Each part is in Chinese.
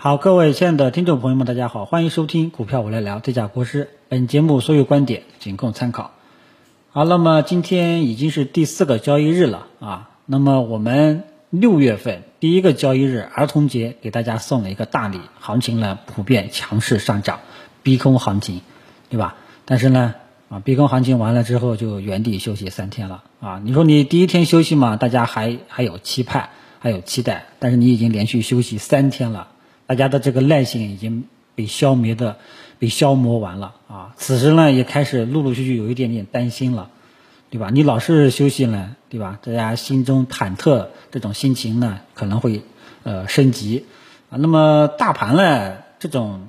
好，各位亲爱的听众朋友们，大家好，欢迎收听股票我来聊，这家国师。本节目所有观点仅供参考。好，那么今天已经是第四个交易日了啊。那么我们6月份第一个交易日儿童节给大家送了一个大礼，行情呢普遍强势上涨，逼空行情，对吧？但是呢逼空行情完了之后就原地休息3天了啊。你说你第一天休息嘛，大家还有期盼，还有期待，但是你已经连续休息3天了。大家的这个耐心已经被消磨完了啊！此时呢，也开始陆陆续续有一点点担心了，对吧？你老是休息呢，对吧？大家心中忐忑这种心情呢，可能会升级啊。那么大盘呢，这种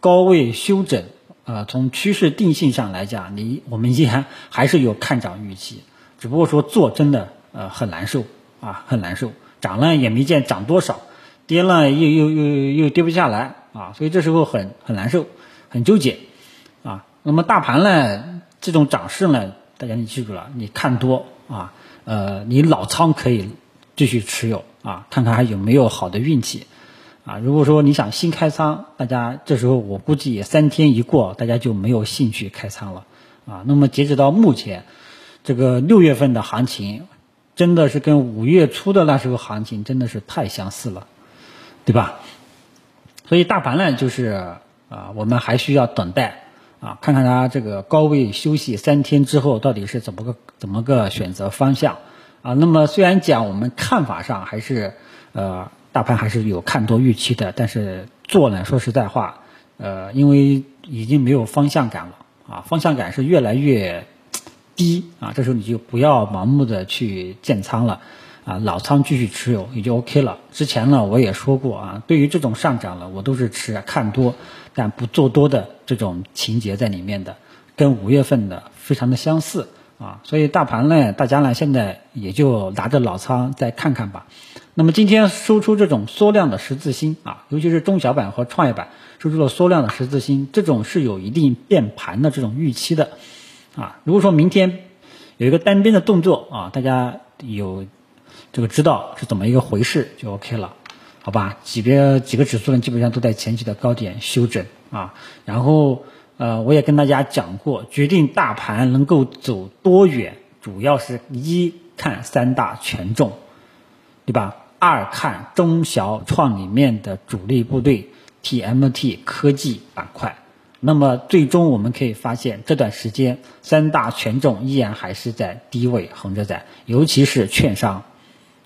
高位修整啊，从趋势定性上来讲，我们依然还是有看涨预期，只不过说做真的很难受啊，很难受，涨了也没见涨多少。跌了又跌不下来啊，所以这时候很难受，很纠结啊。那么大盘呢，这种涨势呢，大家你记住了，你看多啊，你老仓可以继续持有啊，看看还有没有好的运气啊。如果说你想新开仓，大家这时候我估计3天一过，大家就没有兴趣开仓了啊。那么截止到目前，这个6月份的行情，真的是跟5月初的那时候行情真的是太相似了。对吧？所以大盘呢，就是我们还需要等待啊，看看它这个高位休息3天之后到底是怎么个选择方向啊。那么虽然讲我们看法上还是大盘还是有看多预期的，但是做呢，说实在话，因为已经没有方向感了啊，方向感是越来越低啊，这时候你就不要盲目的去建仓了。啊，老仓继续持有也就 OK 了。之前呢，我也说过啊，对于这种上涨了，我都是持看多但不做多的这种情节在里面的，跟5月份的非常的相似啊。所以大盘呢，大家呢现在也就拿着老仓再看看吧。那么今天收出这种缩量的十字星啊，尤其是中小板和创业板收出了缩量的十字星，这种是有一定变盘的这种预期的啊。如果说明天有一个单边的动作啊，大家有这个知道是怎么一个回事就 OK 了，好吧？几个指数呢，基本上都在前期的高点修整啊。然后我也跟大家讲过，决定大盘能够走多远，主要是一看3大权重，对吧？二看中小创里面的主力部队 TMT 科技板块。那么最终我们可以发现，这段时间3大权重依然还是在低位横着在，尤其是券商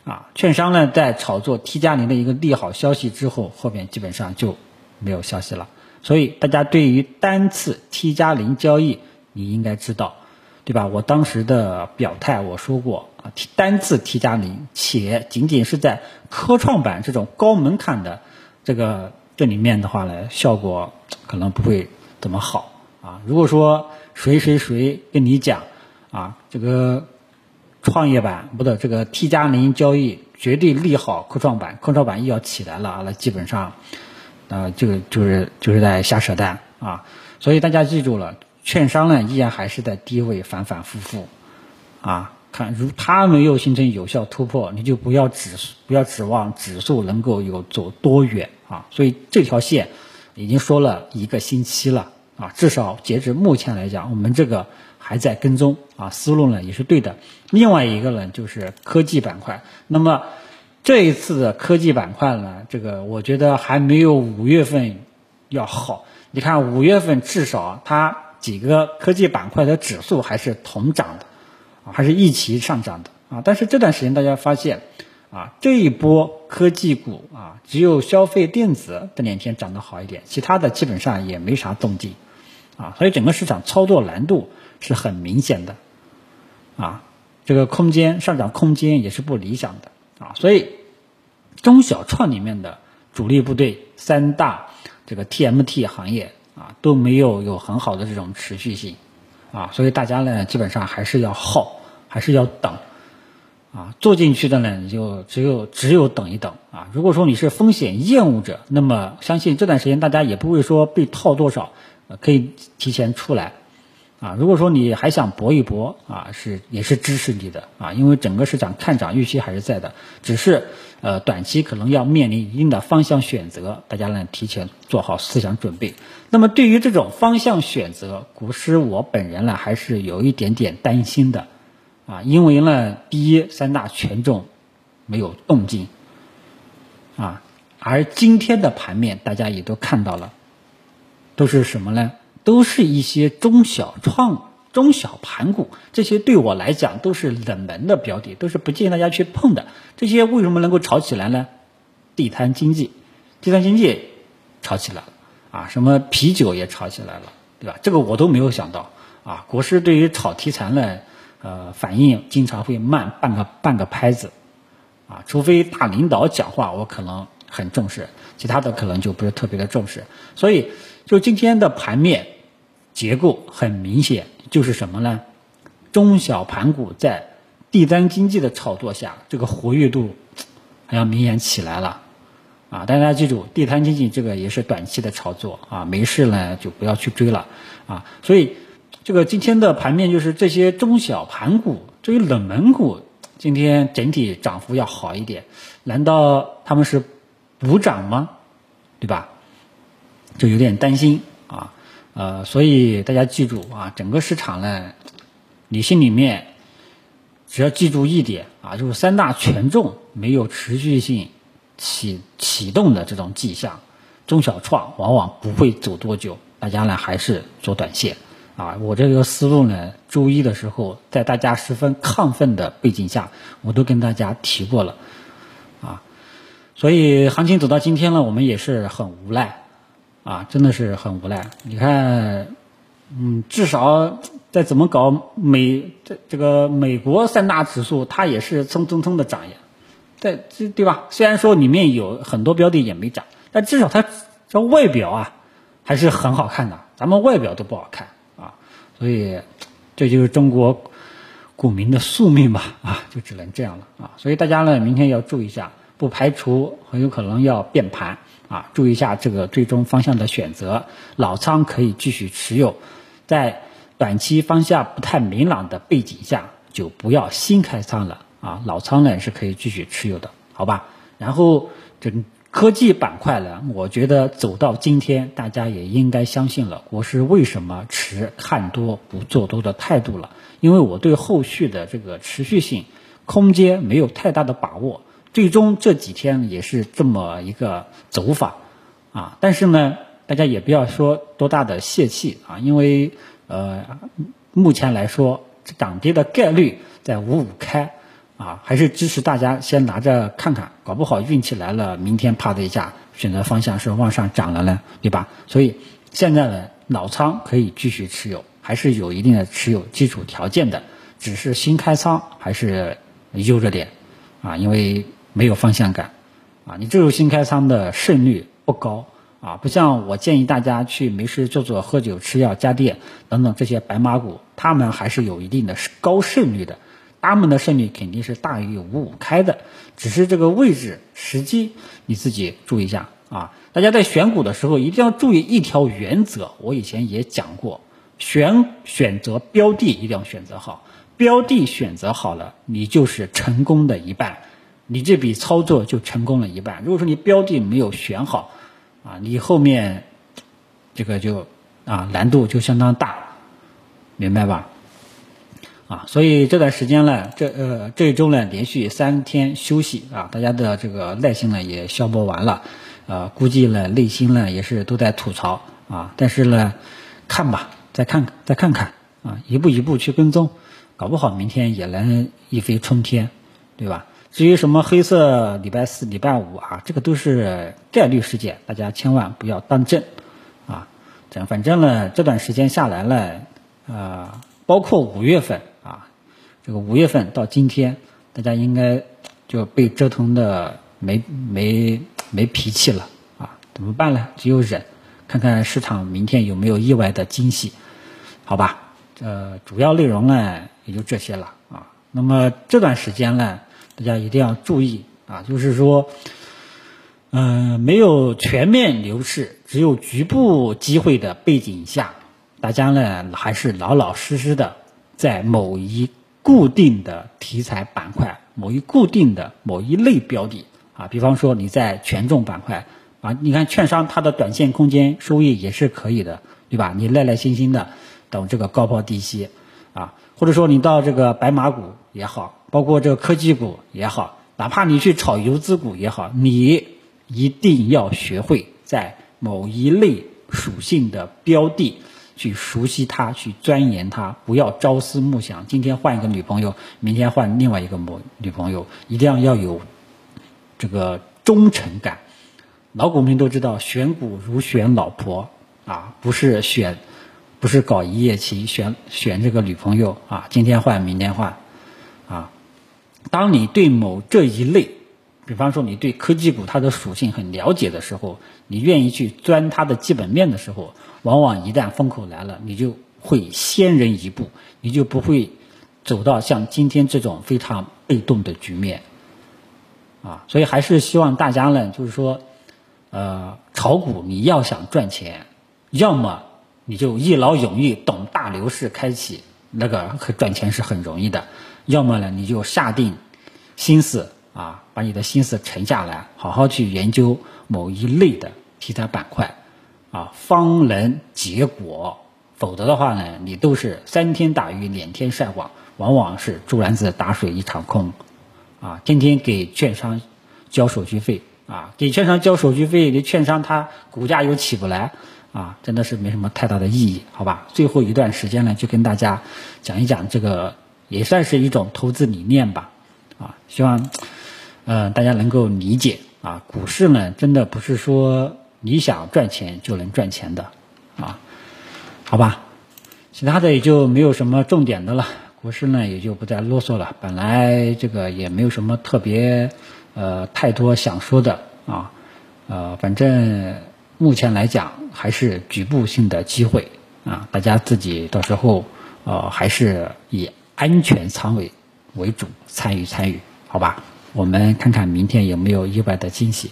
啊，券商呢在炒作 T+0的一个利好消息之后，后面基本上就没有消息了。所以大家对于单次 T+0交易，你应该知道，对吧？我当时的表态我说过啊，单次 T+0，且仅仅是在科创板这种高门槛的这里面的话呢，效果可能不会怎么好啊。如果说谁跟你讲啊，这个创业板这个 T+0交易绝对利好科创板，科创板又要起来了，那基本上就是在瞎扯淡啊。所以大家记住了，券商呢依然还是在低位反复啊，看如它没有形成有效突破，你就不要指望指数能够有走多远啊。所以这条线已经说了1个星期了啊，至少截至目前来讲，我们这个还在跟踪啊，思路呢也是对的。另外一个呢就是科技板块，那么这一次的科技板块呢，这个我觉得还没有5月份要好。你看5月份至少它几个科技板块的指数还是同涨的啊，还是一起上涨的啊。但是这段时间大家发现啊，这一波科技股啊，只有消费电子这2天涨得好一点，其他的基本上也没啥动静啊，所以整个市场操作难度是很明显的啊，这个上涨空间也是不理想的啊。所以中小创里面的主力部队3大这个 TMT 行业啊，都没有很好的这种持续性啊，所以大家呢基本上还是要耗，还是要等啊，做进去的呢，你就只有等一等啊。如果说你是风险厌恶者，那么相信这段时间大家也不会说被套多少，可以提前出来啊，如果说你还想搏一搏啊，也是支持你的啊，因为整个市场看涨预期还是在的，只是短期可能要面临一定的方向选择，大家呢提前做好思想准备。那么对于这种方向选择，股市我本人呢还是有一点点担心的啊，因为呢第一，三大权重没有动静啊，而今天的盘面大家也都看到了，都是什么呢？都是一些中小盘股，这些对我来讲都是冷门的标的，都是不建议大家去碰的。这些为什么能够炒起来呢？地摊经济炒起来了啊，什么啤酒也炒起来了，对吧？这个我都没有想到啊。国师对于炒题材呢，反应经常会慢半个拍子啊，除非大领导讲话，我可能很重视，其他的可能就不是特别的重视。所以就今天的盘面结构很明显，就是什么呢？中小盘股在地摊经济的炒作下，这个活跃度好像明显起来了啊！大家记住，地摊经济这个也是短期的炒作啊，没事呢就不要去追了啊！所以这个今天的盘面就是这些中小盘股，这些冷门股今天整体涨幅要好一点，难道他们是补涨吗？对吧？就有点担心啊，所以大家记住啊，整个市场呢，你心里面只要记住一点啊，就是三大权重没有持续性启动的这种迹象，中小创往往不会走多久，大家呢还是做短线啊。我这个思路呢，周一的时候在大家十分亢奋的背景下，我都跟大家提过了啊。所以行情走到今天呢，我们也是很无奈啊，真的是很无奈。你看，至少再怎么搞这个美国三大指数，它也是蹭蹭蹭的涨呀，对吧？虽然说里面有很多标的也没涨，但至少它这外表啊还是很好看的，咱们外表都不好看啊，所以这就是中国股民的宿命吧啊，就只能这样了啊。所以大家呢，明天要注意一下。不排除很有可能要变盘啊，注意一下这个最终方向的选择。老仓可以继续持有，在短期方向不太明朗的背景下，就不要新开仓了啊。老仓呢是可以继续持有的，好吧？然后这科技板块呢，我觉得走到今天，大家也应该相信了，我是为什么持看多不做多的态度了，因为我对后续的这个持续性空间没有太大的把握。最终这几天也是这么一个走法啊，但是呢，大家也不要说多大的泄气啊，因为目前来说涨跌的概率在五五开啊，还是支持大家先拿着看看，搞不好运气来了，明天啪的一下选择方向是往上涨了呢，对吧？所以现在呢，老仓可以继续持有，还是有一定的持有基础条件的，只是新开仓还是悠着点啊，因为没有方向感啊，你这种新开仓的胜率不高啊，不像我建议大家去没事做喝酒吃药家电等等这些白马股，他们还是有一定的高胜率的，他们的胜率肯定是大于五五开的，只是这个位置时机你自己注意一下啊。大家在选股的时候一定要注意一条原则，我以前也讲过，选择标的一定要选择好，标的选择好了，你就是成功的一半，你这笔操作就成功了一半。如果说你标的没有选好啊，你后面这个就啊难度就相当大，明白吧？啊，所以这段时间呢，这一周呢连续3天休息啊，大家的这个耐心呢也消磨完了，估计呢内心呢也是都在吐槽啊，但是呢看吧，再看看啊，一步一步去跟踪。搞不好明天也能一飞冲天，对吧？至于什么黑色礼拜四、礼拜五啊，这个都是概率事件，大家千万不要当真啊。反正呢，这段时间下来了，包括5月份啊，这个5月份到今天，大家应该就被折腾的没脾气了啊。怎么办呢？只有忍，看看市场明天有没有意外的惊喜，好吧？主要内容呢也就这些了啊。那么这段时间呢，大家一定要注意啊，就是说，没有全面牛市，只有局部机会的背景下，大家呢还是老老实实的在某一固定的题材板块、某一固定的某一类标的啊，比方说你在权重板块啊，你看券商它的短线空间收益也是可以的，对吧？你耐耐心心的等这个高抛低吸啊，或者说你到这个白马股也好，包括这个科技股也好，哪怕你去炒游资股也好，你一定要学会在某一类属性的标的去熟悉它，去钻研它，不要朝思暮想，今天换一个女朋友，明天换另外一个女朋友，一定要有这个忠诚感。老股民都知道，选股如选老婆啊，不是搞一夜情，选这个女朋友啊，今天换明天换啊。当你对某这一类，比方说你对科技股它的属性很了解的时候，你愿意去钻它的基本面的时候，往往一旦风口来了，你就会先人一步，你就不会走到像今天这种非常被动的局面啊。所以还是希望大家呢，就是说炒股你要想赚钱，要么你就一劳永逸等大牛市开启，那个赚钱是很容易的，要么呢你就下定心思啊，把你的心思沉下来，好好去研究某一类的题材板块啊，方能结果。否则的话呢，你都是三天打鱼两天晒网，往往是竹篮子打水一场空啊。天天给券商交手续费啊，给券商交手续费，你券商它股价又起不来啊，真的是没什么太大的意义，好吧？最后一段时间呢，就跟大家讲一讲这个，也算是一种投资理念吧啊，希望大家能够理解啊。股市呢，真的不是说你想赚钱就能赚钱的啊，好吧？其他的也就没有什么重点的了，股市呢也就不再啰嗦了。本来这个也没有什么特别太多想说的啊，反正目前来讲还是局部性的机会啊，大家自己到时候还是以安全仓位为主参与，好吧？我们看看明天有没有意外的惊喜。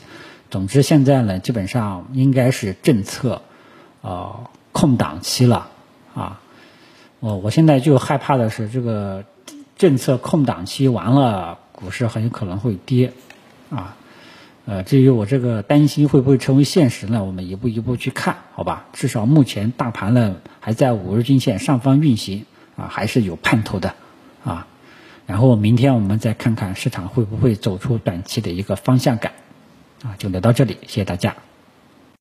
总之现在呢，基本上应该是政策空档期了啊。我现在就害怕的是，这个政策空档期完了，股市很有可能会跌啊。至于我这个担心会不会成为现实呢，我们一步一步去看，好吧？至少目前大盘呢还在50日均线上方运行啊，还是有盼头的啊。然后明天我们再看看市场会不会走出短期的一个方向感啊，就聊到这里，谢谢大家。